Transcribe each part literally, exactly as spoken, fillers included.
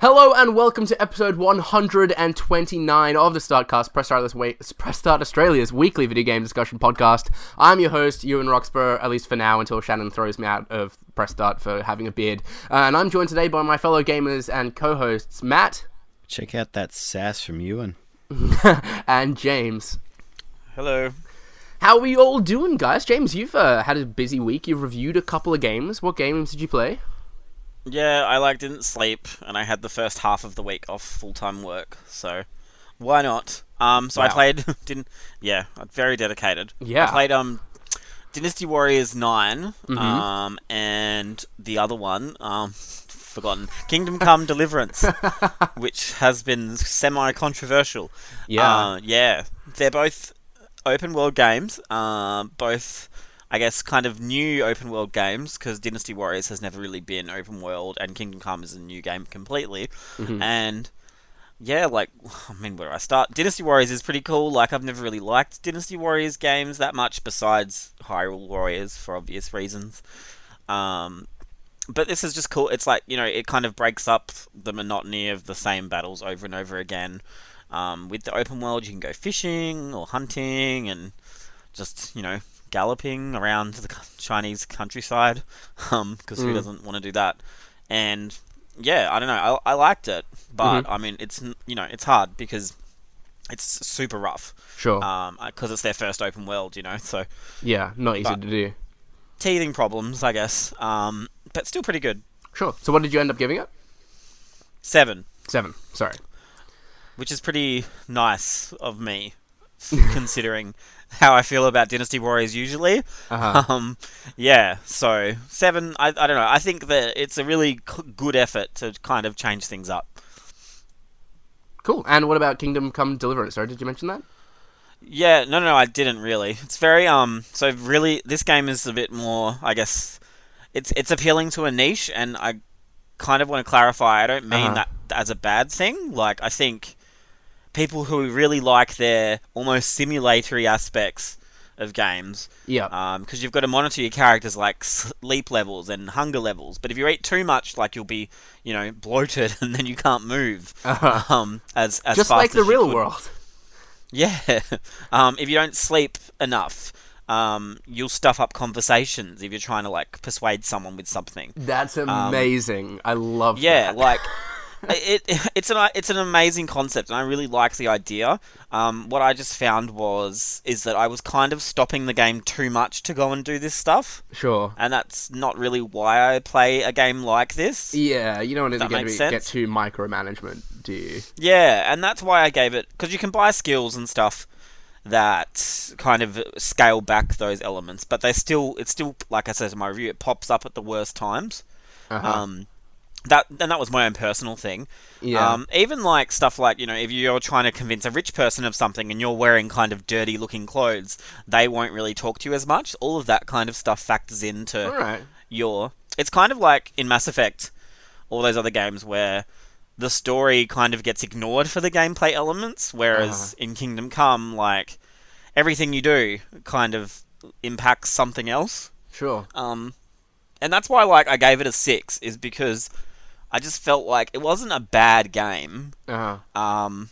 Hello and welcome to episode one hundred twenty-nine of the Startcast, Press Start, Press Start Australia's weekly video game discussion podcast. I'm your host, Ewan Roxburgh, at least for now, until Shannon throws me out of Press Start for having a beard. Uh, and I'm joined today by my fellow gamers and co-hosts, Matt. Check out that sass from Ewan. And James. Hello. How are we all doing, guys? James, you've uh, had a busy week. You've reviewed a couple of games. What games did you play? Yeah, I like didn't sleep, and I had the first half of the week off full-time work, so why not? Um, so wow. I played, didn't, yeah, very dedicated. Yeah, I played um, Dynasty Warriors Nine, mm-hmm. um, and the other one, um, forgotten, Kingdom Come Deliverance, which has been semi-controversial. Yeah, uh, yeah, they're both open-world games, uh, both. I guess, kind of new open-world games, because Dynasty Warriors has never really been open-world, and Kingdom Come is a new game completely. Mm-hmm. And, yeah, like, I mean, where do I start? Dynasty Warriors is pretty cool. Like, I've never really liked Dynasty Warriors games that much, besides Hyrule Warriors, for obvious reasons. Um, but this is just cool. It's like, you know, it kind of breaks up the monotony of the same battles over and over again. Um, with the open-world, you can go fishing or hunting and just, you know, galloping around the Chinese countryside, um, because mm. who doesn't want to do that? And yeah, I don't know. I, I liked it, but mm-hmm. I mean, it's you know, it's hard because it's super rough. Sure. Um, because it's their first open world, you know. So yeah, not easy to do. Teething problems, I guess. Um, but still pretty good. Sure. So what did you end up giving it? Seven. Seven. Sorry. Which is pretty nice of me, considering how I feel about Dynasty Warriors usually. Uh-huh. Um, yeah, so seven, I, I don't know. I think that it's a really c- good effort to kind of change things up. Cool. And what about Kingdom Come Deliverance? Sorry, did you mention that? Yeah, no, no, no, I didn't really. It's very, um, so really, this game is a bit more, I guess, it's, it's appealing to a niche, and I kind of want to clarify, I don't mean uh-huh. that as a bad thing. Like, I think people who really like their almost simulatory aspects of games. Yeah. Um, because you've got to monitor your characters, like sleep levels and hunger levels. But if you eat too much, like, you'll be, you know, bloated and then you can't move. Uh-huh. Um, as, as Just fast like the as real world. Yeah. Um, if you don't sleep enough, um, you'll stuff up conversations if you're trying to, like, persuade someone with something. That's amazing. Um, I love yeah, that. Yeah, like... It, it it's an it's an amazing concept, and I really like the idea. Um, what I just found was is that I was kind of stopping the game too much to go and do this stuff. Sure. And that's not really why I play a game like this. Yeah, you don't want to get, to get too micromanagement, do you? Yeah, and that's why I gave it, because you can buy skills and stuff that kind of scale back those elements, but they still it's still like I said in my review, it pops up at the worst times. Uh-huh. Um. That and that was my own personal thing. Yeah. Um, even like stuff like, you know, if you're trying to convince a rich person of something and you're wearing kind of dirty looking clothes, they won't really talk to you as much. All of that kind of stuff factors into all right. your... It's kind of like in Mass Effect, all those other games where the story kind of gets ignored for the gameplay elements, whereas uh. in Kingdom Come, like, everything you do kind of impacts something else. Sure. Um, and that's why, like, I gave it a six, is because I just felt like it wasn't a bad game, uh-huh. um,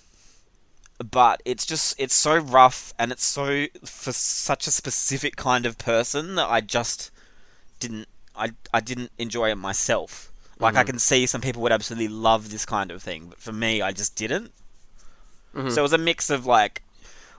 but it's just, it's so rough, and it's so, for such a specific kind of person that I just didn't, I, I didn't enjoy it myself. Like, mm-hmm. I can see some people would absolutely love this kind of thing, but for me, I just didn't. Mm-hmm. So it was a mix of, like,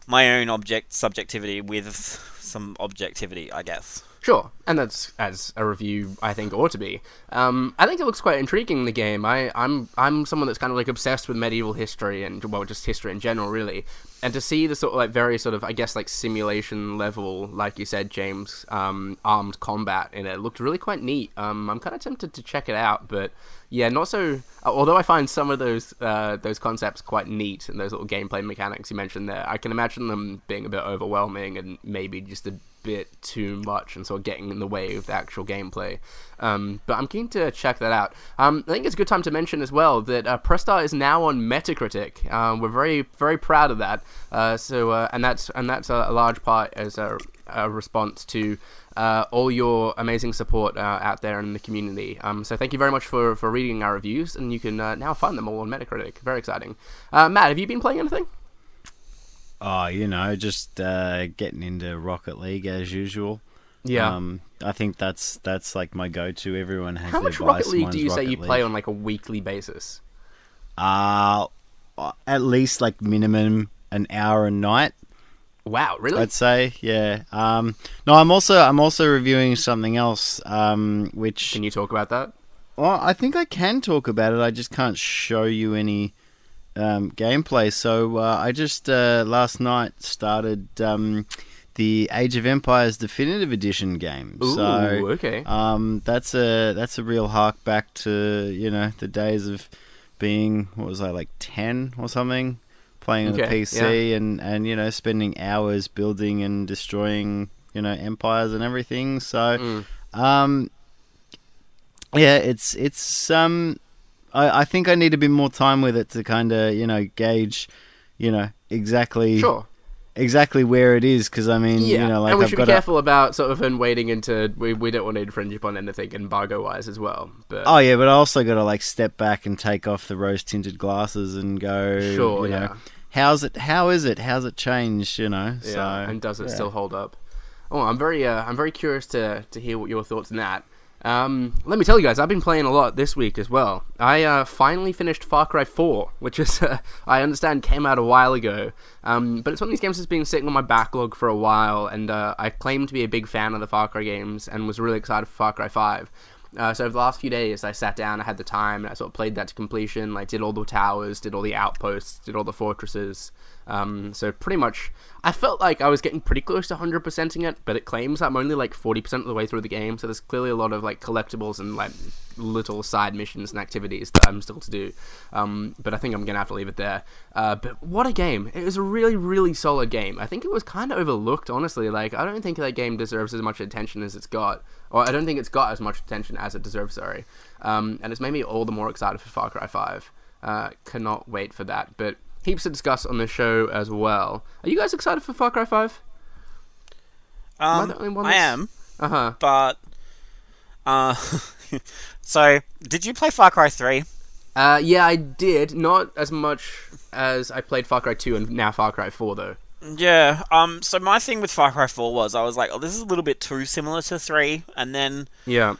my own object, subjectivity with some objectivity, I guess. Sure, and that's as a review I think ought to be. Um, I think it looks quite intriguing, the game. I, I'm I'm someone that's kind of like obsessed with medieval history and, well, just history in general, really. And to see the sort of like very sort of, I guess, like simulation level, like you said, James, um, armed combat in it looked really quite neat. Um, I'm kind of tempted to check it out, but yeah, not so. Although I find some of those uh, those concepts quite neat and those little gameplay mechanics you mentioned there, I can imagine them being a bit overwhelming and maybe just a bit too much and sort of getting in the way of the actual gameplay. Um, but I'm keen to check that out. Um, I think it's a good time to mention as well that uh, Press Start is now on Metacritic. Um, we're very, very proud of that. Uh, so uh, and that's and that's a large part as a a response to uh, all your amazing support uh, out there in the community. Um, so thank you very much for, for reading our reviews, and you can uh, now find them all on Metacritic. Very exciting. Uh, Matt, have you been playing anything? Oh, you know, just uh, getting into Rocket League as usual. Yeah, um, I think that's that's like my go-to. Everyone has. How much Rocket League do you say you play on like a weekly basis? Uh at least like minimum an hour a night. Wow, really? I'd say, yeah. Um, no, I'm also I'm also reviewing something else. Um, which can you talk about that? Well, I think I can talk about it. I just can't show you any um, gameplay. So uh, I just uh, last night started. Um, The Age of Empires Definitive Edition game. Ooh, so, okay. Um, that's a that's a real hark back to, you know, the days of being, what was I, like ten or something, playing okay, on the P C, yeah. and, and you know, spending hours building and destroying, you know, empires and everything. So, mm. um, yeah, it's it's um, I, I think I need a bit more time with it to kind of, you know, gauge, you know, exactly. Sure. Exactly where it is, because I mean, yeah. you know, like and we I've should got be careful to... about sort of and wading into. We we don't want to infringe upon anything embargo-wise as well. But oh yeah, but I also got to like step back and take off the rose-tinted glasses and go. Sure, you yeah. know, how's it? How is it? How's it changed? You know, yeah. So, and does it yeah. still hold up? Oh, I'm very, uh, I'm very curious to to hear what your thoughts on that. Um, let me tell you guys, I've been playing a lot this week as well. I uh, finally finished Far Cry four, which is, uh, I understand, came out a while ago. Um, but it's one of these games that's been sitting on my backlog for a while, and uh, I claim to be a big fan of the Far Cry games and was really excited for Far Cry five. Uh, so over the last few days, I sat down, I had the time, and I sort of played that to completion. I like, did all the towers, did all the outposts, did all the fortresses. Um, so pretty much, I felt like I was getting pretty close to one hundred percenting it, but it claims I'm only like forty percent of the way through the game, so there's clearly a lot of like collectibles and like little side missions and activities that I'm still to do. Um, but I think I'm going to have to leave it there. Uh, but what a game. It was a really, really solid game. I think it was kind of overlooked, honestly. Like, I don't think that game deserves as much attention as it's got. Or I don't think it's got as much attention as it deserves, sorry. Um, and it's made me all the more excited for Far Cry five. Uh, cannot wait for that. But heaps to discuss on the show as well. Are you guys excited for Far Cry five? Um, am I the only one that's... I am. Uh-huh. But, uh... so, did you play Far Cry three? Uh, yeah, I did. Not as much as I played Far Cry two and now Far Cry four, though. Yeah, um, so my thing with Far Cry four was, I was like, oh, this is a little bit too similar to three, and then... Yeah.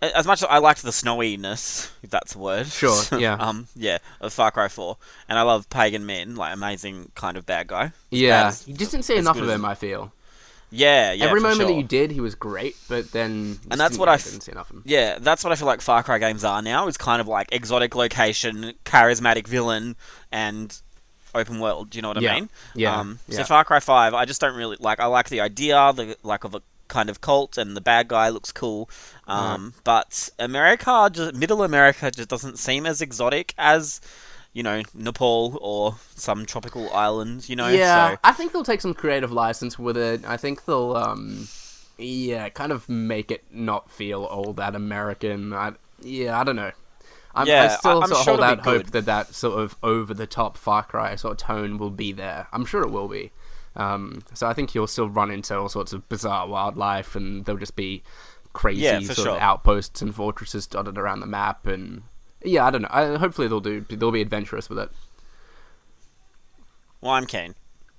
As much as I liked the snowiness, if that's a word. Sure, yeah. um, yeah, of Far Cry four. And I love Pagan Min, like, amazing kind of bad guy. Yeah, as, you just didn't see enough of him, as... I feel. Yeah, yeah, every moment sure. that you did, he was great, but then... And that's what I... F- didn't see enough of him. Yeah, that's what I feel like Far Cry games are now, is kind of like exotic location, charismatic villain, and... open world, do you know what yeah. I mean? Yeah. Um, so yeah. Far Cry five, I just don't really like. I like the idea, the like of a kind of cult, and the bad guy looks cool. Um, mm. But America, just, middle America, just doesn't seem as exotic as, you know, Nepal or some tropical island. You know. Yeah. So. I think they'll take some creative license with it. I think they'll, um, yeah, kind of make it not feel all that American. I, yeah, I don't know. I'm, yeah, I still I'm sort of sure hold out hope that that sort of over-the-top Far Cry sort of tone will be there. I'm sure it will be. Um, so I think you'll still run into all sorts of bizarre wildlife, and there'll just be crazy yeah, sort sure. of outposts and fortresses dotted around the map. And yeah, I don't know. I, hopefully they'll do. They'll be adventurous with it. Well, I'm keen.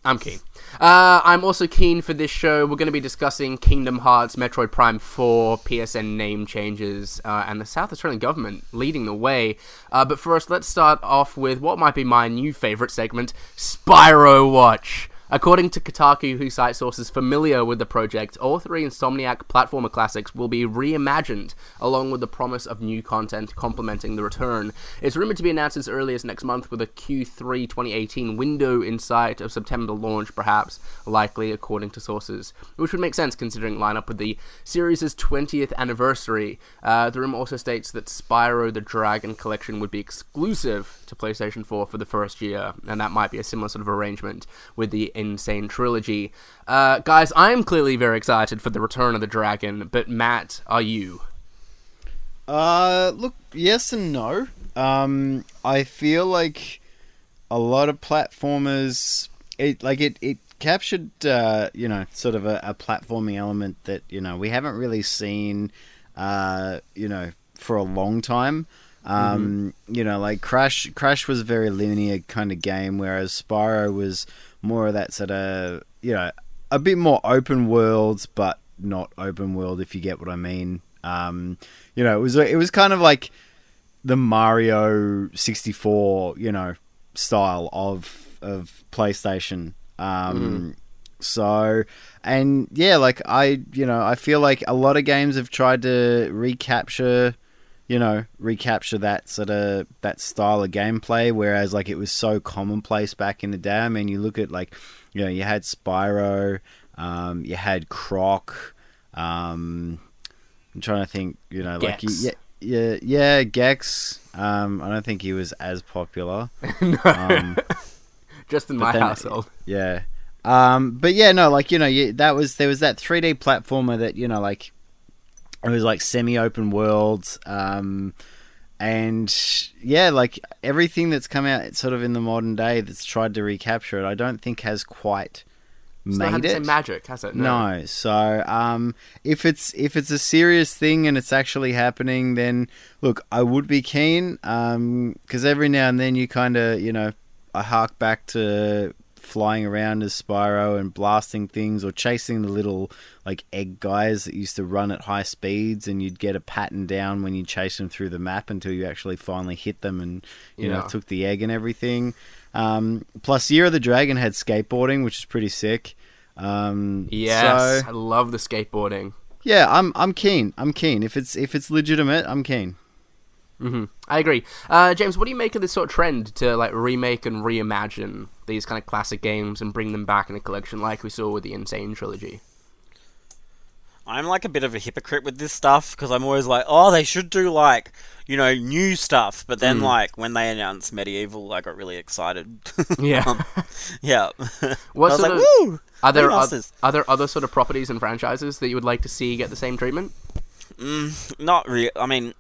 I'm keen. Uh, I'm also keen for this show. We're going to be discussing Kingdom Hearts, Metroid Prime four, P S N name changes, uh, and the South Australian government leading the way. Uh, but first, let's start off with what might be my new favourite segment, Spyro Watch. According to Kotaku, who cite sources familiar with the project, all three Insomniac platformer classics will be reimagined, along with the promise of new content complementing the return. It's rumored to be announced as early as next month, with a Q three twenty eighteen window in sight of September launch, perhaps, likely according to sources. Which would make sense, considering lineup with the series' twentieth anniversary. Uh, the rumor also states that Spyro the Dragon Collection would be exclusive to PlayStation four for the first year, and that might be a similar sort of arrangement with the Insane Trilogy. Uh, guys, I am clearly very excited for the return of the dragon, but Matt, are you? Uh, look, yes and no. Um, I feel like a lot of platformers, it like it, it captured, uh, you know, sort of a, a platforming element that, you know, we haven't really seen, uh, you know, for a long time. Um, mm-hmm. You know, like Crash, Crash was a very linear kind of game, whereas Spyro was more of that sort of, you know, a bit more open worlds, but not open world, if you get what I mean. Um, you know, it was, it was kind of like the Mario sixty-four, you know, style of, of PlayStation. Um, mm. so, and yeah, like I, you know, I feel like a lot of games have tried to recapture, you know, recapture that sort of, that style of gameplay, whereas, like, it was so commonplace back in the day. I mean, you look at, like, you know, you had Spyro, um, you had Croc, um, I'm trying to think, you know, Gex. like, yeah, yeah, yeah, Gex, um, I don't think he was as popular. no. Um, Just in my then, household. Yeah. Um, but, yeah, no, like, you know, you, that was, there was that three D platformer that, you know, like, it was like semi-open worlds, um, and yeah, like everything that's come out sort of in the modern day that's tried to recapture it, I don't think has quite it's made not it. It's magic, has it? No. no so, um, if it's if it's a serious thing and it's actually happening, then look, I would be keen, because um, every now and then you kind of, you know, I hark back to flying around as Spyro and blasting things, or chasing the little like egg guys that used to run at high speeds, and you'd get a pattern down when you chase them through the map until you actually finally hit them and you yeah. know took the egg and everything. Um, plus, Year of the Dragon had skateboarding, which is pretty sick. Um, yes, so, I love the skateboarding. Yeah, I'm I'm keen. I'm keen. If it's if it's legitimate, I'm keen. Mm-hmm. I agree. Uh, James, what do you make of this sort of trend to like remake and reimagine these kind of classic games and bring them back in a collection like we saw with the Insane Trilogy? I'm like a bit of a hypocrite with this stuff, because I'm always like, oh, they should do like, you know, new stuff. But then mm. like when they announced Medieval, I got really excited. Yeah. um, yeah. What I was like, of, woo! Are there, are, are there other sort of properties and franchises that you would like to see get the same treatment? Mm, not really. I mean...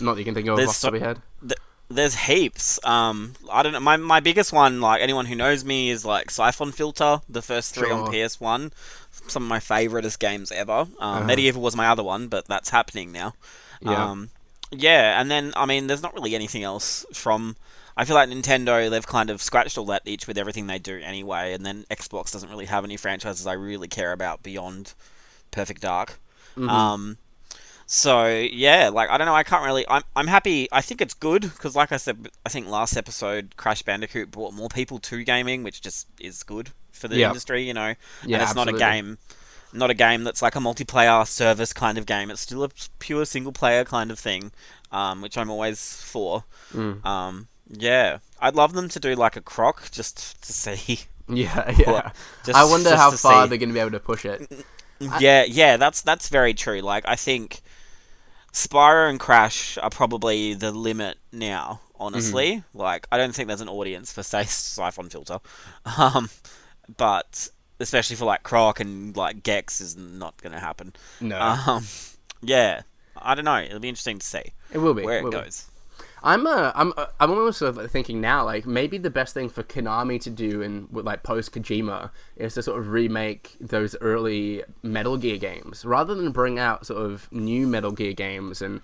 Not that you can think of off the top of your head. Th- there's heaps. Um, I don't know. My my biggest one, like anyone who knows me, is like Siphon Filter, the first three sure. on P S one. Some of my favoritest games ever. Um, uh-huh. Medieval was my other one, but that's happening now. Yeah. Um, yeah, and then, I mean, there's not really anything else from... I feel like Nintendo, they've kind of scratched all that itch with everything they do anyway, and then Xbox doesn't really have any franchises I really care about beyond Perfect Dark. Mm-hmm. Um... So, yeah, like, I don't know, I can't really... I'm I'm happy, I think it's good, because like I said, I think last episode, Crash Bandicoot brought more people to gaming, which just is good for the yep. industry, you know? Yeah, and it's absolutely. not a game, not a game that's like a multiplayer service kind of game. It's still a pure single-player kind of thing, um, which I'm always for. Mm. Um, yeah, I'd love them to do, like, a Croc, just to see. Yeah, yeah. Just, I wonder how far see. they're going to be able to push it. Yeah, yeah, that's that's very true. Like, I think... Spyro and Crash are probably the limit now, honestly. Mm-hmm. Like, I don't think there's an audience for, say, Siphon Filter. Um, but, especially for, like, Croc and, like, Gex is not going to happen. No. Um, yeah. I don't know. It'll be interesting to see. It will be. Where it, will it goes. Be. I'm uh, I'm uh, I'm almost sort of thinking now, like, maybe the best thing for Konami to do in with, like, post-Kojima is to sort of remake those early Metal Gear games, rather than bring out sort of new Metal Gear games and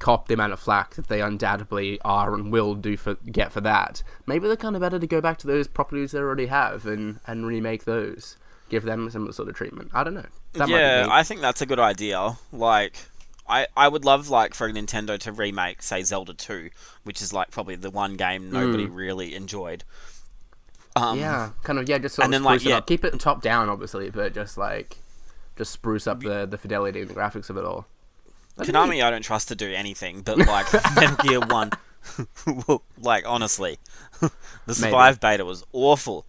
cop the amount of flack that they undoubtedly are and will do for get for that. Maybe they're kind of better to go back to those properties they already have and, and remake those, give them some sort of treatment. I don't know. That yeah, might be I think that's a good idea. Like... I, I would love, like, for Nintendo to remake, say, Zelda two, which is, like, probably the one game nobody mm. really enjoyed. Um, yeah, kind of, yeah, just sort of spruce like, it yeah. up. Keep it top-down, obviously, but just, like, just spruce up the, the fidelity and the graphics of it all. That'd Konami, be... I don't trust to do anything, but, like, Metal Gear one, like, honestly, the Survive Maybe. beta was awful.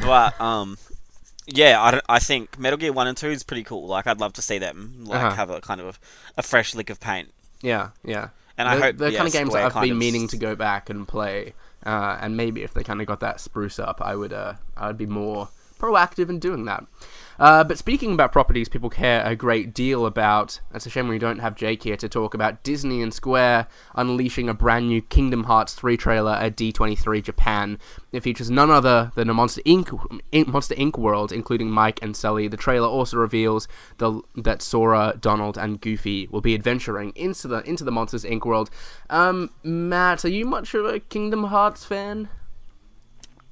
But, um... yeah, I, don't, I think Metal Gear one and two is pretty cool. Like, I'd love to see them like uh-huh. have a kind of a, a fresh lick of paint. Yeah, yeah. And the, I hope... They're yeah, kind of games that I've been of... meaning to go back and play. Uh, and maybe if they kind of got that spruce up, I would uh, I would be more proactive in doing that. Uh, but speaking about properties people care a great deal about, it's a shame we don't have Jake here to talk about Disney and Square unleashing a brand new Kingdom Hearts three trailer at D twenty-three Japan. It features none other than a Monster Incorporated. Monster Incorporated world, including Mike and Sully. The trailer also reveals the, that Sora, Donald, and Goofy will be adventuring into the into the Monsters Incorporated world. Um, Matt, are you much of a Kingdom Hearts fan?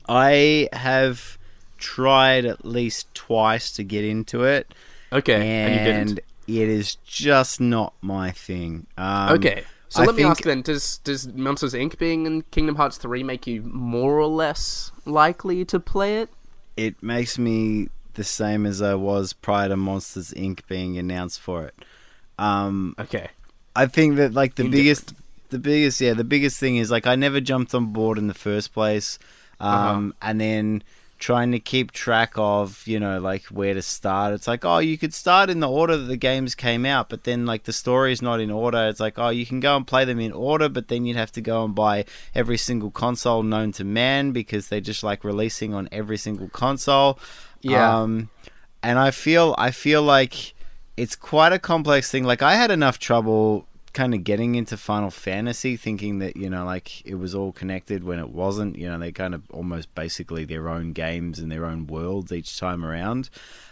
I have tried at least twice to get into it. Okay, and, and you didn't. It is just not my thing. Um, okay, so I let me ask then: Does does Monsters Incorporated being in Kingdom Hearts three make you more or less likely to play it? It makes me the same as I was prior to Monsters Incorporated being announced for it. Um, okay, I think that like the biggest, the biggest, yeah, the biggest thing is like I never jumped on board in the first place, um, uh-huh. and then trying to keep track of, you know, like where to start. It's like, oh, you could start in the order that the games came out, but then like the story is not in order. It's like, oh, you can go and play them in order, but then you'd have to go and buy every single console known to man because they just like releasing on every single console. Yeah. Um, and I feel, I feel like it's quite a complex thing. Like I had enough trouble kind of getting into Final Fantasy, thinking that, you know, like it was all connected when it wasn't. You know, they kind of almost basically their own games and their own worlds each time around.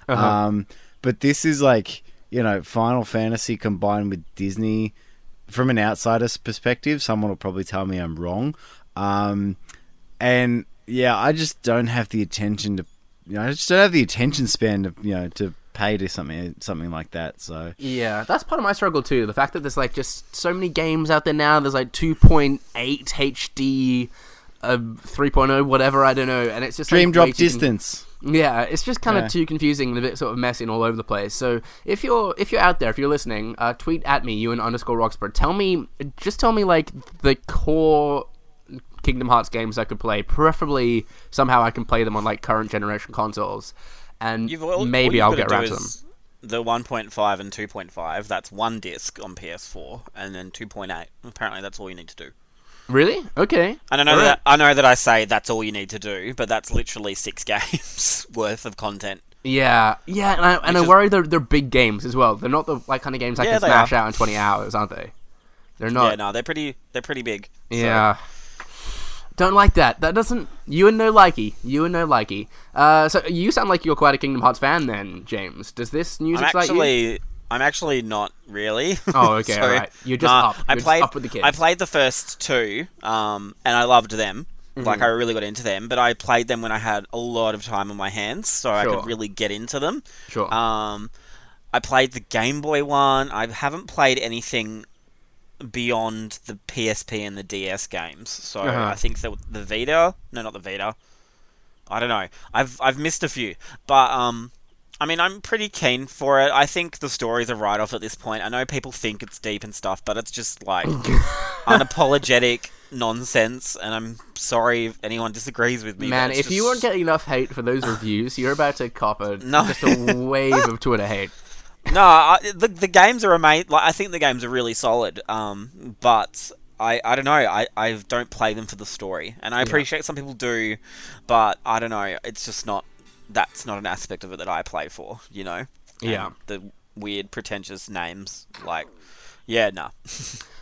Uh-huh. Um, but this is like, you know, Final Fantasy combined with Disney. From an outsider's perspective, someone will probably tell me I'm wrong. Um, and yeah, I just don't have the attention to, you know, I just don't have the attention span to, you know, to pay to something something like that. So yeah, that's part of my struggle too, the fact that there's like just so many games out there now. There's like two point eight H D, uh, three point oh whatever, I don't know, and it's just dream like drop distance con- yeah it's just kind of yeah. too confusing and a bit sort of messy and all over the place. So if you're if you're out there, if you're listening, uh, tweet at me, Ewan underscore Roxburgh. Tell me, just tell me like the core Kingdom Hearts games I could play, preferably somehow I can play them on like current generation consoles. And you've, all, maybe all I'll get around to, to them. The one point five and two point five, that's one disc on P S four, and then two point eight. Apparently, that's all you need to do. Really? Okay. And I know all that right. I know that I say that's all you need to do, but that's literally six games worth of content. Yeah, yeah, and I, and I is... worry they're they're big games as well. They're not the like kind of games I yeah, can smash are. out in twenty hours, aren't they? They're not. Yeah, no, they're pretty. They're pretty big. Yeah. So. Don't like that. That doesn't... You and no likey. You and no likey. Uh, so you sound like you're quite a Kingdom Hearts fan then, James. Does this news I'm excite actually, you? I'm actually not really. Oh, okay, so, all right. You're just uh, up. You're I played, just up with the kids. I played the first two, um, and I loved them. Mm-hmm. Like, I really got into them. But I played them when I had a lot of time on my hands, so sure. I could really get into them. Sure. Um, I played the Game Boy one. I haven't played anything beyond the P S P and the D S games. So uh-huh. I think the, the Vita... No, not the Vita. I don't know. I've I've missed a few. But, um... I mean, I'm pretty keen for it. I think the story's a write-off at this point. I know people think it's deep and stuff, but it's just, like, unapologetic nonsense, and I'm sorry if anyone disagrees with me. Man, if just... you weren't getting enough hate for those reviews, you're about to cop a, no. just a wave of Twitter hate. No, I, the the games are amazing. Like, I think the games are really solid, um, but I, I don't know. I, I don't play them for the story, and I appreciate yeah. some people do, but I don't know. It's just not. That's not an aspect of it that I play for, you know. Yeah. And the weird pretentious names, like, yeah, nah.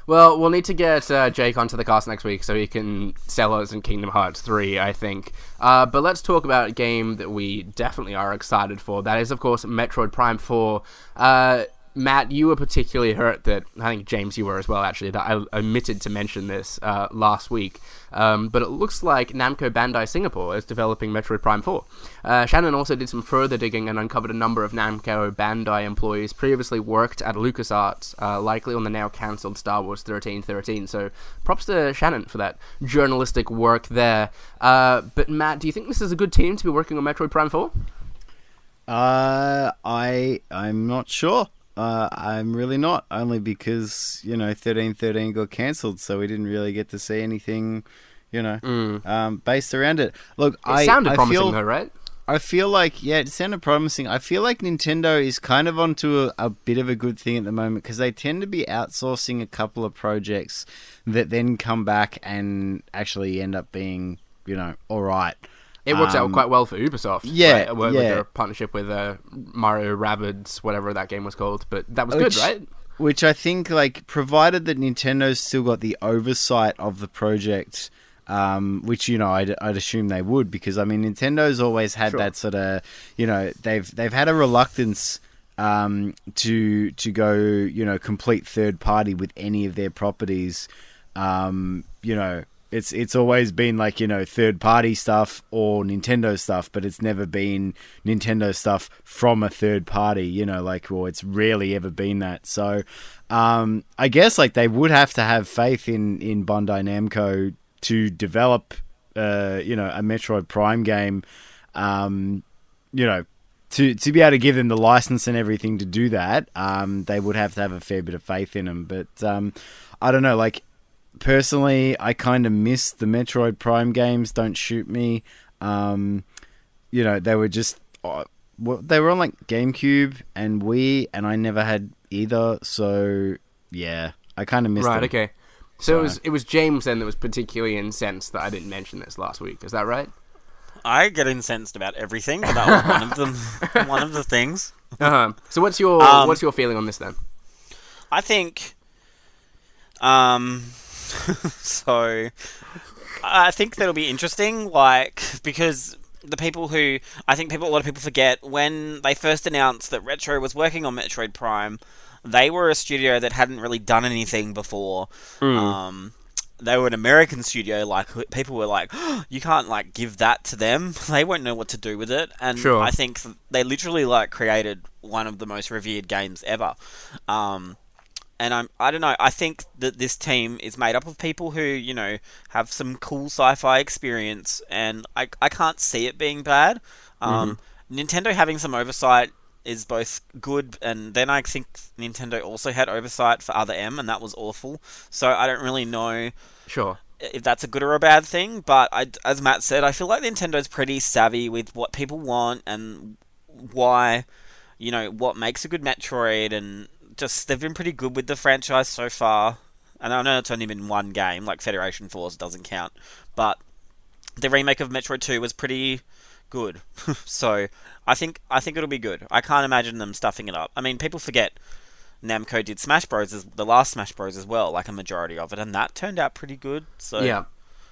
Well, we'll need to get uh, Jake onto the cast next week so he can sell us in Kingdom Hearts three, I think. Uh, but let's talk about a game that we definitely are excited for. That is, of course, Metroid Prime four. Uh, Matt, you were particularly hurt that, I think James, you were as well, actually, that I omitted to mention this uh, last week. Um, but it looks like Namco Bandai Singapore is developing Metroid Prime four. Uh, Shannon also did some further digging and uncovered a number of Namco Bandai employees previously worked at LucasArts, uh, likely on the now-cancelled Star Wars thirteen thirteen. So props to Shannon for that journalistic work there. Uh, but Matt, do you think this is a good team to be working on Metroid Prime four? Uh, I, I'm not sure. Uh, I'm really not, only because, you know, thirteen thirteen got cancelled, so we didn't really get to see anything, you know, mm. um, based around it. Look, it I, sounded I promising feel, though, right? I feel like, yeah, it sounded promising. I feel like Nintendo is kind of onto a, a bit of a good thing at the moment because they tend to be outsourcing a couple of projects that then come back and actually end up being, you know, all right. It works um, out quite well for Ubisoft. Yeah, right? With yeah. their partnership with uh, Mario Rabbids, whatever that game was called. But that was which, good, right? Which I think, like, provided that Nintendo's still got the oversight of the project, um, which, you know, I'd, I'd assume they would, because, I mean, Nintendo's always had sure. that sort of, you know, they've they've had a reluctance um, to to go, you know, complete third party with any of their properties, um, you know. It's it's always been like, you know, third-party stuff or Nintendo stuff, but it's never been Nintendo stuff from a third party, you know, like, well, it's rarely ever been that. So um, I guess, like, they would have to have faith in, in Bandai Namco to develop, uh, you know, a Metroid Prime game, um, you know, to, to be able to give them the license and everything to do that. Um, they would have to have a fair bit of faith in them. But um, I don't know, like... Personally, I kind of missed the Metroid Prime games. Don't shoot me. Um, you know, they were just... Oh, well, they were on, like, GameCube and Wii, and I never had either. So, yeah, I kind of missed right, them. Right, okay. So, so it was it was James, then, that was particularly incensed that I didn't mention this last week. Is that right? I get incensed about everything, but that was one of them, one of the things. Uh-huh. So what's your um, what's your feeling on this, then? I think... Um... so, I think that'll be interesting, like, because the people who, I think people, a lot of people forget, when they first announced that Retro was working on Metroid Prime, they were a studio that hadn't really done anything before. Mm. Um, they were an American studio, like, people were like, oh, you can't, like, give that to them, they won't know what to do with it, and sure. I think they literally, like, created one of the most revered games ever. Um... And I'm, I don't know, I think that this team is made up of people who, you know, have some cool sci-fi experience, and I, I can't see it being bad. Um, mm-hmm. Nintendo having some oversight is both good, and then I think Nintendo also had oversight for Other M, and that was awful. So I don't really know sure. if that's a good or a bad thing, but I, as Matt said, I feel like Nintendo's pretty savvy with what people want and why, you know, what makes a good Metroid, and... Just, they've been pretty good with the franchise so far. And I know it's only been one game, like Federation Force doesn't count. But the remake of Metroid two was pretty good. so, I think I think it'll be good. I can't imagine them stuffing it up. I mean, people forget Namco did Smash Bros., as, the last Smash Bros. As well, like a majority of it. And that turned out pretty good, so... Yeah,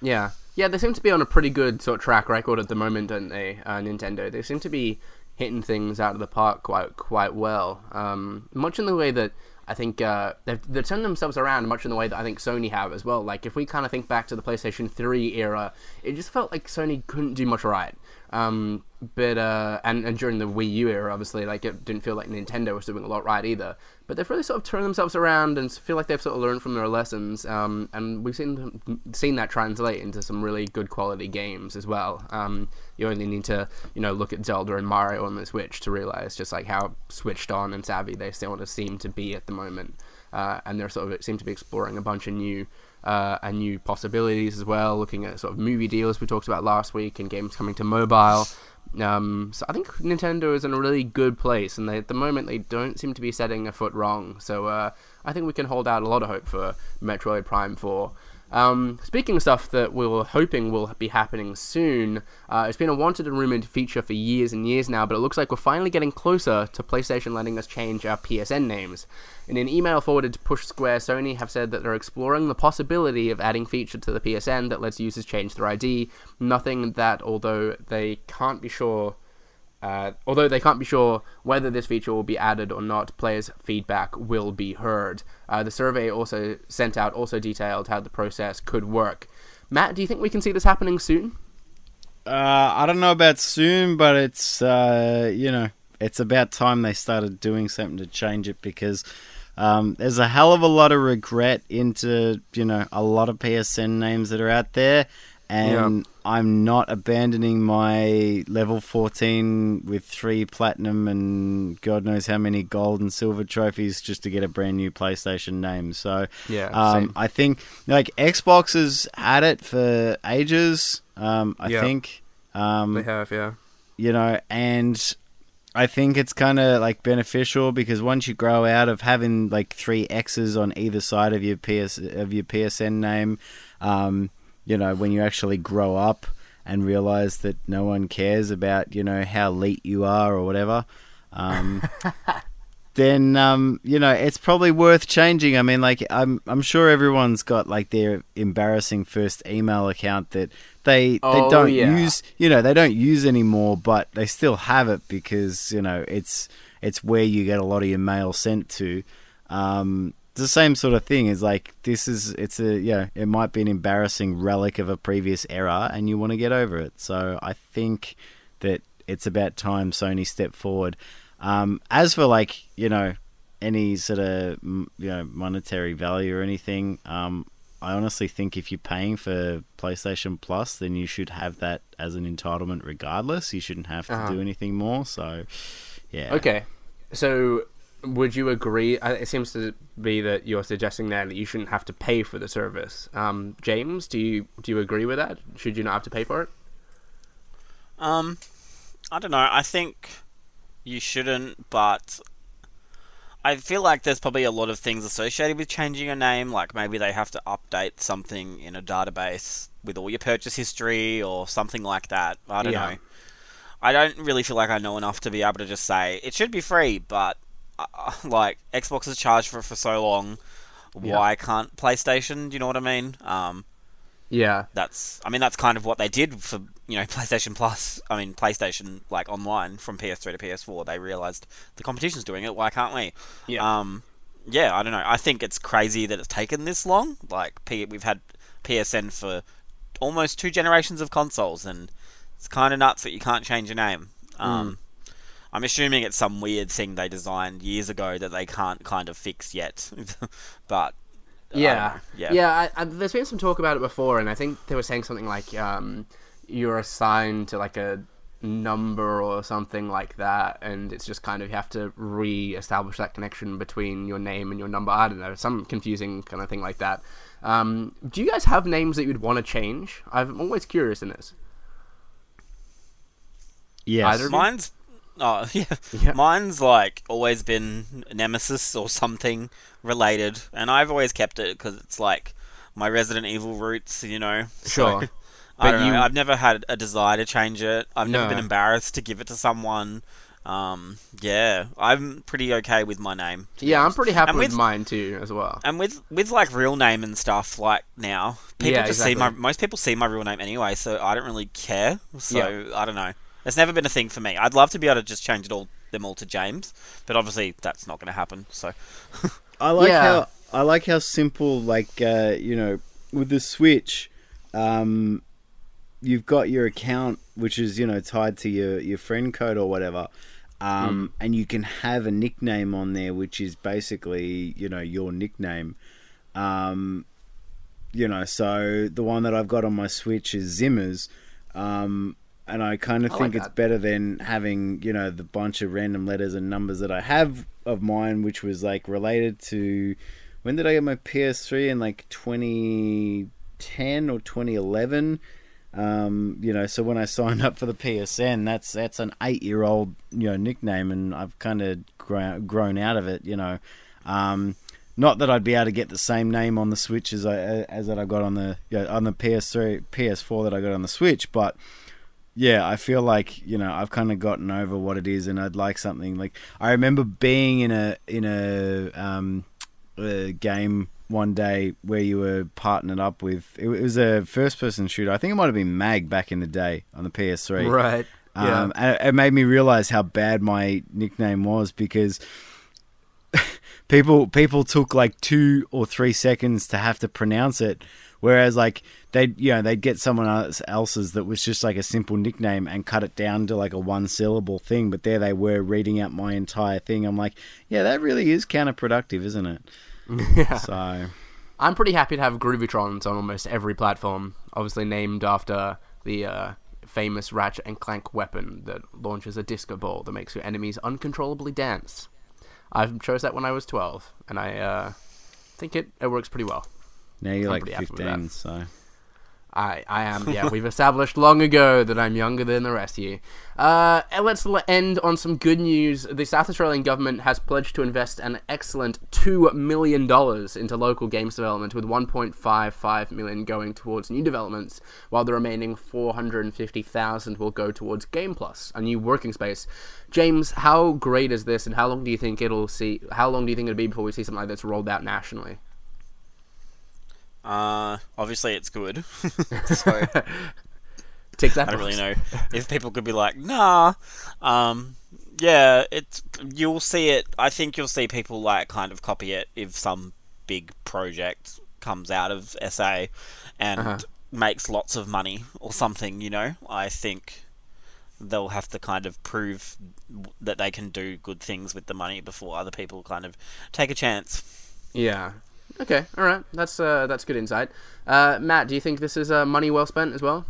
yeah. Yeah, they seem to be on a pretty good sort of track record at the moment, don't they, uh, Nintendo? They seem to be... hitting things out of the park quite quite well. Um, much in the way that I think uh, they've, they've turned themselves around, much in the way that I think Sony have as well. Like, if we kind of think back to the PlayStation three era, it just felt like Sony couldn't do much right. Um, but uh, and, and during the Wii U era, obviously, like, it didn't feel like Nintendo was doing a lot right either. But they've really sort of turned themselves around and feel like they've sort of learned from their lessons. Um, and we've seen seen that translate into some really good quality games as well. Um, you only need to, you know, look at Zelda and Mario on the Switch to realize just like how switched on and savvy they still seem to be at the moment. Uh, and they're sort of seem to be exploring a bunch of new uh, and new possibilities as well. Looking at sort of movie deals we talked about last week and games coming to mobile. Um, so I think Nintendo is in a really good place, and they, at the moment they don't seem to be setting a foot wrong. So uh, I think we can hold out a lot of hope for Metroid Prime four. Um, speaking of stuff that we were hoping will be happening soon, uh, it's been a wanted and rumored feature for years and years now, but it looks like we're finally getting closer to PlayStation letting us change our P S N names. In an email forwarded to Push Square, Sony have said that they're exploring the possibility of adding feature to the P S N that lets users change their I D. Nothing that, although they can't be sure... Uh, although they can't be sure whether this feature will be added or not, players' feedback will be heard. Uh, the survey also sent out also detailed how the process could work. Matt, do you think we can see this happening soon? Uh, I don't know about soon, but it's, uh, you know, it's about time they started doing something to change it, because um, there's a hell of a lot of regret into, you know, a lot of P S N names that are out there. And yeah. I'm not abandoning my level fourteen with three platinum and God knows how many gold and silver trophies just to get a brand new PlayStation name. So yeah, um, I think like Xbox has had it for ages. Um, I yeah. think um, they have, yeah. You know, and I think it's kind of like beneficial because once you grow out of having like three X's on either side of your P S of your P S N name. Um, You know, when you actually grow up and realize that no one cares about, you know, how elite you are or whatever, um, then, um, you know, it's probably worth changing. I mean, like, I'm I'm sure everyone's got, like, their embarrassing first email account that they, oh, they don't yeah. use, you know, they don't use anymore, but they still have it because, you know, it's it's where you get a lot of your mail sent to. Um, it's the same sort of thing. It's like, this is, it's a, you know, it might be an embarrassing relic of a previous era and you want to get over it. So I think that it's about time Sony stepped forward. Um, as for, like, you know, any sort of, you know, monetary value or anything, um, I honestly think if you're paying for PlayStation Plus, then you should have that as an entitlement regardless. You shouldn't have to uh-huh. do anything more. So, yeah. Okay. So would you agree? It seems to be that you're suggesting there that you shouldn't have to pay for the service. Um, James, do you do you agree with that? Should you not have to pay for it? Um, I don't know. I think you shouldn't, but I feel like there's probably a lot of things associated with changing your name. Like, maybe they have to update something in a database with all your purchase history or something like that. I don't yeah. know. I don't really feel like I know enough to be able to just say it should be free, but uh, like, Xbox has charged for it for so long. Why yeah. can't PlayStation? Do you know what I mean? Um, yeah. That's, I mean, that's kind of what they did for, you know, PlayStation Plus. I mean, PlayStation, like, online from P S three to P S four, they realised the competition's doing it. Why can't we? Yeah. Um, yeah, I don't know. I think it's crazy that it's taken this long. Like, P- we've had P S N for almost two generations of consoles, and it's kind of nuts that you can't change your name. Um, mm. I'm assuming it's some weird thing they designed years ago that they can't kind of fix yet. But yeah, yeah, yeah. I, I, there's been some talk about it before, and I think they were saying something like, um, you're assigned to, like, a number or something like that, and it's just kind of, you have to re-establish that connection between your name and your number. I don't know, some confusing kind of thing like that. Um, do you guys have names that you'd want to change? I'm always curious in this. Yes, mine's oh yeah. yeah, mine's like always been Nemesis or something related, and I've always kept it because it's like my Resident Evil roots, you know. Sure, so, I don't you... know. I've never had a desire to change it. I've no. never been embarrassed to give it to someone. Um, yeah, I'm pretty okay with my name. Yeah, I'm pretty happy with, with mine too, as well. And with, with like real name and stuff, like, now people yeah, just exactly. see my most people see my real name anyway, so I don't really care. So yeah. I don't know. It's never been a thing for me. I'd love to be able to just change it all them all to James, but obviously that's not going to happen. So, I like yeah. how I like how simple. Like, uh, you know, with the Switch, um, you've got your account, which is, you know, tied to your, your friend code or whatever, um, mm. and you can have a nickname on there, which is basically, you know, your nickname. Um, you know, so the one that I've got on my Switch is Zimmers. Um, And I kind of I think like it's that. better than having, you know, the bunch of random letters and numbers that I have of mine, which was, like, related to... When did I get my P S three? In, like, twenty ten or twenty eleven? Um, you know, so when I signed up for the P S N, that's that's an eight-year-old, you know, nickname, and I've kind of gro- grown out of it, you know. Um, not that I'd be able to get the same name on the Switch as I as that I got on the, you know, on the P S three, P S four that I got on the Switch, but... Yeah, I feel like, you know, I've kind of gotten over what it is, and I'd like something like... I remember being in a in a, um, a game one day where you were partnered up with... It was a first-person shooter. I think it might have been Mag back in the day on the P S three. Right, yeah. Um, and it made me realise how bad my nickname was, because people people took, like, two or three seconds to have to pronounce it. Whereas, like, they'd, you know, they'd get someone else, else's that was just, like, a simple nickname and cut it down to, like, a one-syllable thing. But there they were reading out my entire thing. I'm like, yeah, that really is counterproductive, isn't it? Yeah. So I'm pretty happy to have Groovitrons on almost every platform, obviously named after the uh, famous Ratchet and Clank weapon that launches a disco ball that makes your enemies uncontrollably dance. I chose that when I was twelve, and I uh, think it, it works pretty well. Now you're I'm like fifteen, so... I, I am, yeah, we've established long ago that I'm younger than the rest of you. Uh, and let's end on some good news. The South Australian government has pledged to invest an excellent two million dollars into local games development, with one point five five million dollars going towards new developments, while the remaining four hundred fifty thousand dollars will go towards Game Plus, a new working space. James, how great is this, and how long do you think it'll see? How long do you think it'll be before we see something like this rolled out nationally? Uh, obviously it's good. So, take that. I don't really know if people could be like, nah. Um, yeah, it's you'll see it. I think you'll see people like kind of copy it if some big project comes out of S A and uh-huh. makes lots of money or something. You know, I think they'll have to kind of prove that they can do good things with the money before other people kind of take a chance. Yeah. Okay, all right. That's uh, that's good insight. Uh, Matt, do you think this is uh, money well spent as well?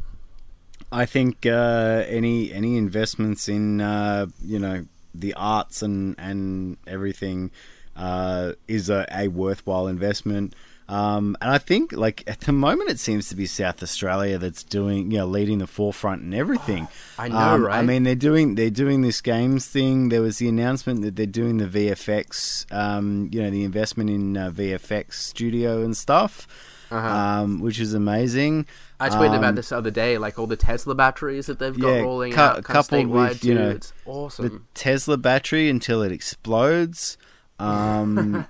I think uh, any any investments in uh, you know the arts and and everything uh, is a, a worthwhile investment. Um, and I think like at the moment it seems to be South Australia that's doing you know leading the forefront and everything. Oh, I know, um, right? I mean they're doing they're doing this games thing. There was the announcement that they're doing the V F X, um, you know the investment in uh, V F X studio and stuff, uh-huh. um, which is amazing. I tweeted um, about this the other day, like all the Tesla batteries that they've got yeah, rolling cu- out, coupled with you know it's awesome. The Tesla battery until it explodes. Um,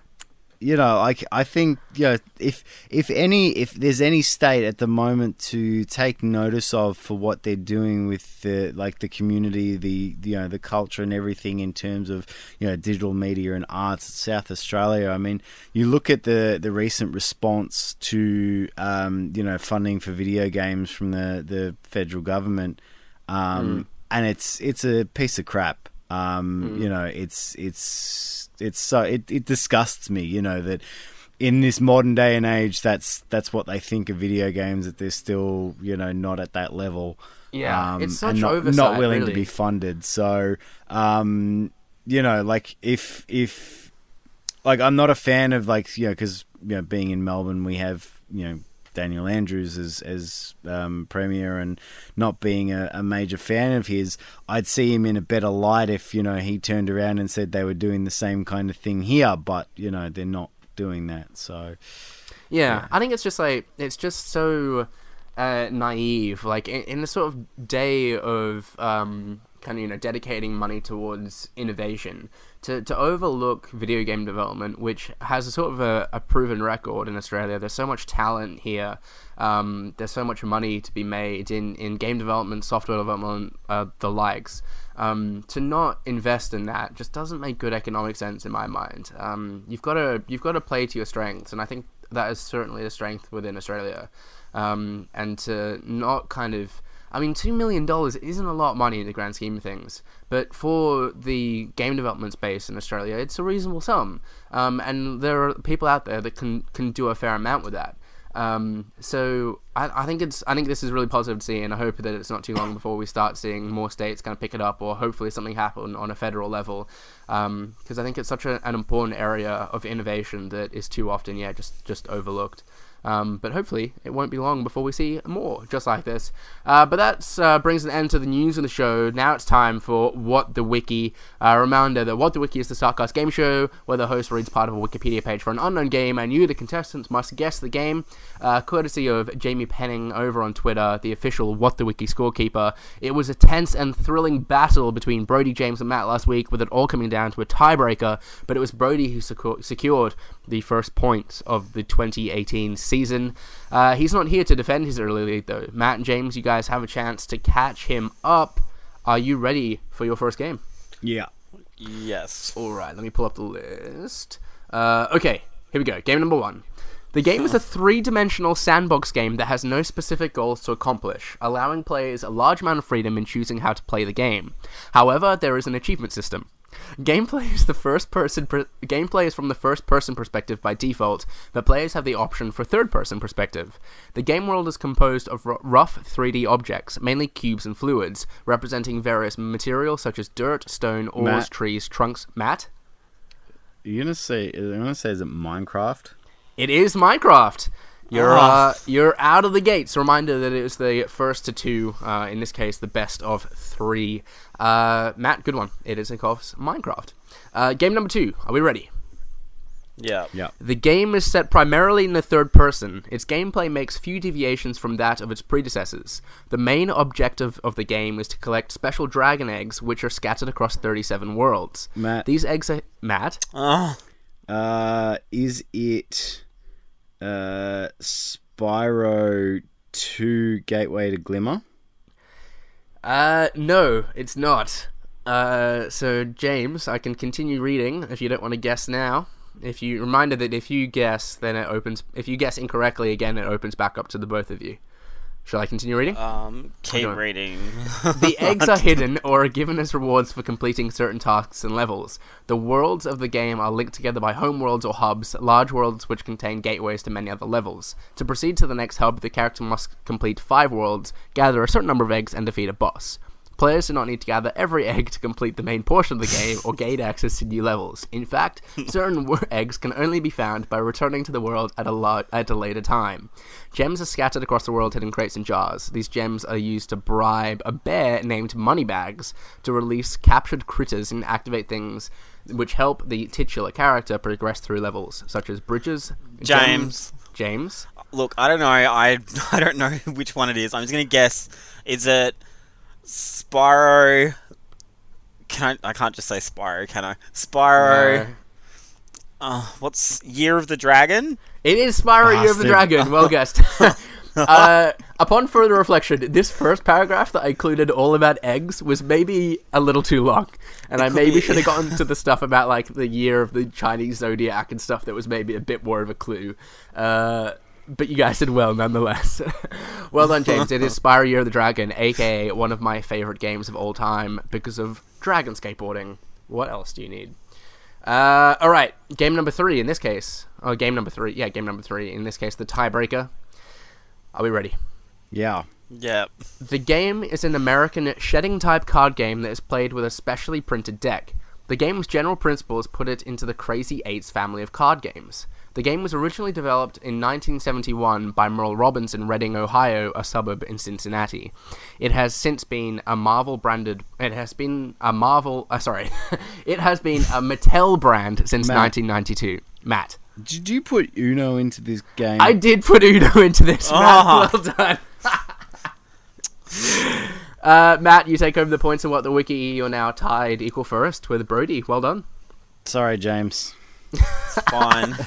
You know, like I think, you know, if if any, if there's any state at the moment to take notice of for what they're doing with the like the community, the you know the culture and everything in terms of you know digital media and arts, South Australia. I mean, you look at the the recent response to um, you know funding for video games from the the federal government, um, mm. and it's it's a piece of crap. Um, mm. You know, it's it's. It's so it, it disgusts me, you know, that in this modern day and age, that's that's what they think of video games, that they're still, you know, not at that level. Yeah, um, it's such and not, oversight, not willing really. to be funded. So, um, you know, like if if like I'm not a fan of like you know because you know being in Melbourne, we have you know Daniel Andrews as as um, premier, and not being a, a major fan of his, I'd see him in a better light if you know he turned around and said they were doing the same kind of thing here, but you know they're not doing that. So yeah, yeah. I think it's just like it's just so uh, naive. Like in, in the sort of day of um, kind of you know dedicating money towards innovation. To, to overlook video game development, which has a sort of a, a proven record in Australia. There's so much talent here. Um, there's so much money to be made in, in game development, software development, uh, the likes. Um, to not invest in that just doesn't make good economic sense in my mind. Um, you've got to you've got to play to your strengths, and I think that is certainly a strength within Australia. Um, and to not kind of I mean, two million dollars isn't a lot of money in the grand scheme of things, but for the game development space in Australia, it's a reasonable sum. Um, and there are people out there that can, can do a fair amount with that. Um, so I, I think it's I think this is really positive to see, and I hope that it's not too long before we start seeing more states kind of pick it up, or hopefully something happen on a federal level, because um, I think it's such a, an important area of innovation that is too often, yeah, just, just overlooked. Um, but hopefully it won't be long before we see more just like this. Uh, but that uh, brings an end to the news of the show. Now it's time for What the Wiki. Uh, reminder that What the Wiki is the Startcast game show where the host reads part of a Wikipedia page for an unknown game, and you, the contestants, must guess the game. Uh, courtesy of Jamie Penning over on Twitter, the official What the Wiki scorekeeper. It was a tense and thrilling battle between Brody, James, and Matt last week, with it all coming down to a tiebreaker. But it was Brody who secu- secured the first points of the twenty eighteen season. season. Uh, he's not here to defend his early lead, though. Matt and James, you guys have a chance to catch him up. Are you ready for your first game? Yeah. Yes. All right, let me pull up the list. Uh, okay, here we go. Game number one. The game is a three-dimensional sandbox game that has no specific goals to accomplish, allowing players a large amount of freedom in choosing how to play the game. However, there is an achievement system. Gameplay is the first person per- gameplay is from the first person perspective by default, but players have the option for third person perspective. The game world is composed of r- rough three D objects, mainly cubes and fluids, representing various materials such as dirt, stone, ores, Matt. trees, trunks. Matt, are you gonna say? I'm gonna say, is it Minecraft? It is Minecraft. You're uh, you're out of the gates. A reminder that it was the first to two, uh, in this case, the best of three. Uh, Matt, good one. It is Nikov's Minecraft. Uh, game number two. Are we ready? Yeah. Yeah. The game is set primarily in the third person. Its gameplay makes few deviations from that of its predecessors. The main objective of the game is to collect special dragon eggs, which are scattered across thirty-seven worlds. Matt. These eggs are... Matt? Uh, uh is it... Uh, Spyro two Gateway to Glimmer? Uh, no, it's not. Uh, so, James, I can continue reading if you don't want to guess now. If you reminded that if you guess, then it opens. If you guess incorrectly again, it opens back up to the both of you. Shall I continue reading? Um, keep reading. The eggs are hidden or are given as rewards for completing certain tasks and levels. The worlds of the game are linked together by home worlds or hubs, large worlds which contain gateways to many other levels. To proceed to the next hub, the character must complete five worlds, gather a certain number of eggs, and defeat a boss. Players do not need to gather every egg to complete the main portion of the game or gain access to new levels. In fact, certain eggs can only be found by returning to the world at a, la- at a later time. Gems are scattered across the world hidden in crates and jars. These gems are used to bribe a bear named Moneybags to release captured critters and activate things which help the titular character progress through levels, such as bridges, James. Gems, James? Look, I don't know. I, I don't know which one it is. I'm just going to guess. Is it... Spyro... Can I... I can't just say Spyro, can I? Spyro... No. Uh, what's... Year of the Dragon? It is Spyro Bastard. Year of the Dragon. Well guessed. uh, upon further reflection, this first paragraph that I included all about eggs was maybe a little too long. And I maybe should have gotten to the stuff about, like, the year of the Chinese Zodiac and stuff that was maybe a bit more of a clue. Uh... But you guys did well, nonetheless. Well done, James. It is Spyro Year of the Dragon, a k a one of my favourite games of all time because of dragon skateboarding. What else do you need? Uh, all right, game number three in this case. Oh, game number three. Yeah, game number three. In this case, the tiebreaker. Are we ready? Yeah. Yeah. The game is an American shedding-type card game that is played with a specially printed deck. The game's general principles put it into the Crazy Eights family of card games. The game was originally developed in nineteen seventy-one by Merle Robbins in Reading, Ohio, a suburb in Cincinnati. It has since been a Marvel branded. It has been a Marvel. Uh, sorry, it has been a Mattel brand since Matt. nineteen ninety-two. Matt, did you put Uno into this game? I did put Uno into this. Oh. Matt, well done. uh, Matt, you take over the points and what the wiki. You're now tied equal first with Brody. Well done. Sorry, James. It's fine.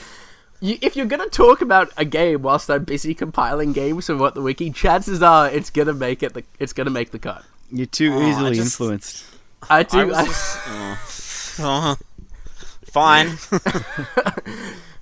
You, if you're going to talk about a game whilst I'm busy compiling games from What the Wiki, chances are it's going to make it. The, it's going to make the cut. You're too oh, easily I just, influenced. I do. I I, just, oh. Fine.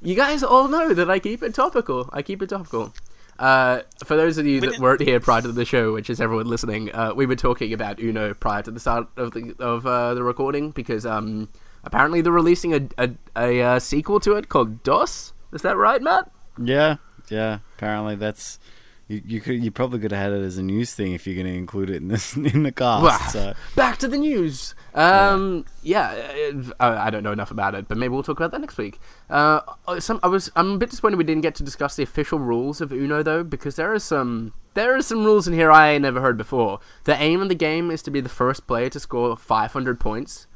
You guys all know that I keep it topical. I keep it topical. Uh, for those of you that weren't here prior to the show, which is everyone listening, uh, we were talking about Uno prior to the start of the of uh, the recording because um, apparently they're releasing a a, a a sequel to it called DOS. Is that right, Matt? Yeah, yeah. Apparently, that's you. You, could, you probably could have had it as a news thing if you're going to include it in this in the cast. Wow. So. Back to the news. Um, yeah, yeah it, I, I don't know enough about it, but maybe we'll talk about that next week. Uh, some I was I'm a bit disappointed we didn't get to discuss the official rules of Uno though, because there are some there are some rules in here I never heard before. The aim of the game is to be the first player to score five hundred points.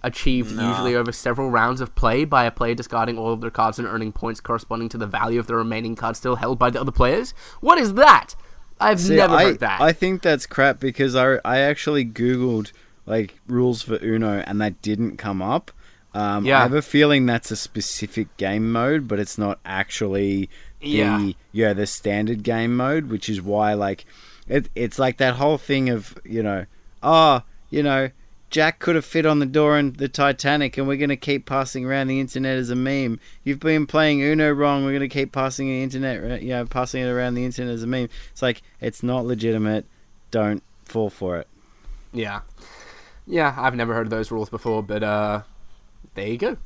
Achieved nah. usually over several rounds of play by a player discarding all of their cards and earning points corresponding to the value of the remaining cards still held by the other players. What is that? I've See, never I, heard that. I think that's crap because I, I actually Googled like rules for Uno and that didn't come up. Um, yeah. I have a feeling that's a specific game mode, but it's not actually the yeah, yeah the standard game mode, which is why like it, it's like that whole thing of you know ah oh, you know. Jack could have fit on the door in the Titanic, and we're going to keep passing around the internet as a meme. You've been playing Uno wrong. We're going to keep passing the internet, you know, passing it around the internet as a meme. It's like it's not legitimate. Don't fall for it. Yeah, yeah. I've never heard of those rules before, but uh, there you go.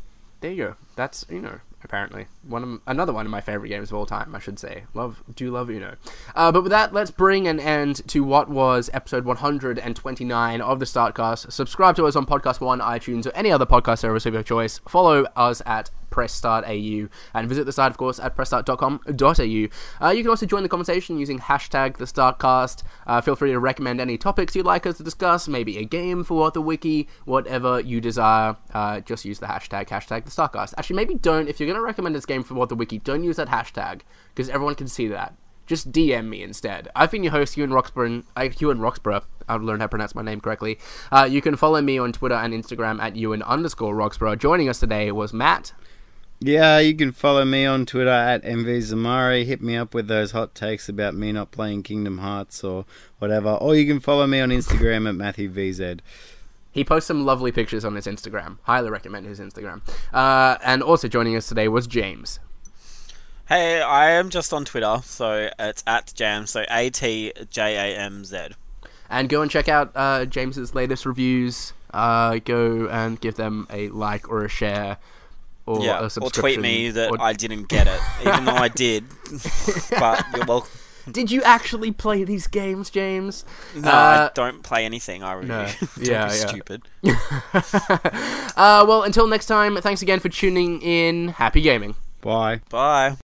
There you go. That's Uno. Apparently, one of, another one of my favorite games of all time, I should say. Love, do love Uno. Uh, but with that, let's bring an end to what was episode one hundred twenty-nine of the Startcast. Subscribe to us on Podcast One, iTunes, or any other podcast service of your choice. Follow us at Press Start A U, and visit the site, of course, at press start dot com dot a u. Uh, you can also join the conversation using hashtag the Startcast. Uh, feel free to recommend any topics you'd like us to discuss, maybe a game for the wiki, whatever you desire. Uh, just use the hashtag, hashtag the Startcast. Actually, maybe don't, if you're going to recommend this game for what the wiki, don't use that hashtag, because everyone can see that. Just D M me instead. I've been your host, Ewan Roxburgh. Uh, Ewan Roxburgh. I've learned how to pronounce my name correctly. Uh, you can follow me on Twitter and Instagram at Ewan underscore Roxburgh. Joining us today was Matt. Yeah, you can follow me on Twitter at M V Zamari. Hit me up with those hot takes about me not playing Kingdom Hearts or whatever. Or you can follow me on Instagram at Matthew V Z. He posts some lovely pictures on his Instagram. Highly recommend his Instagram. Uh, and also joining us today was James. Hey, I am just on Twitter, so it's at Jam, so A T J A M Z. And go and check out uh, James's latest reviews. Uh, go and give them a like or a share or yeah, a subscription. Or tweet me that or... I didn't get it, even though I did. But you're welcome. Did you actually play these games, James? No, uh, I don't play anything. I review. No. Don't yeah, be yeah. stupid. uh, well, until next time, thanks again for tuning in. Happy gaming. Bye. Bye.